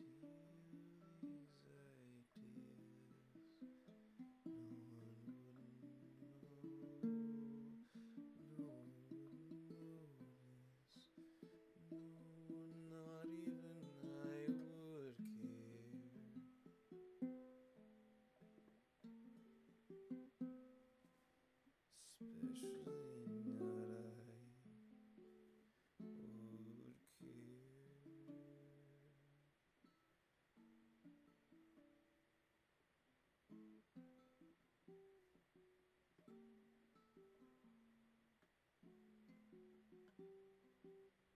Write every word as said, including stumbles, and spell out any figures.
Especially not I would care.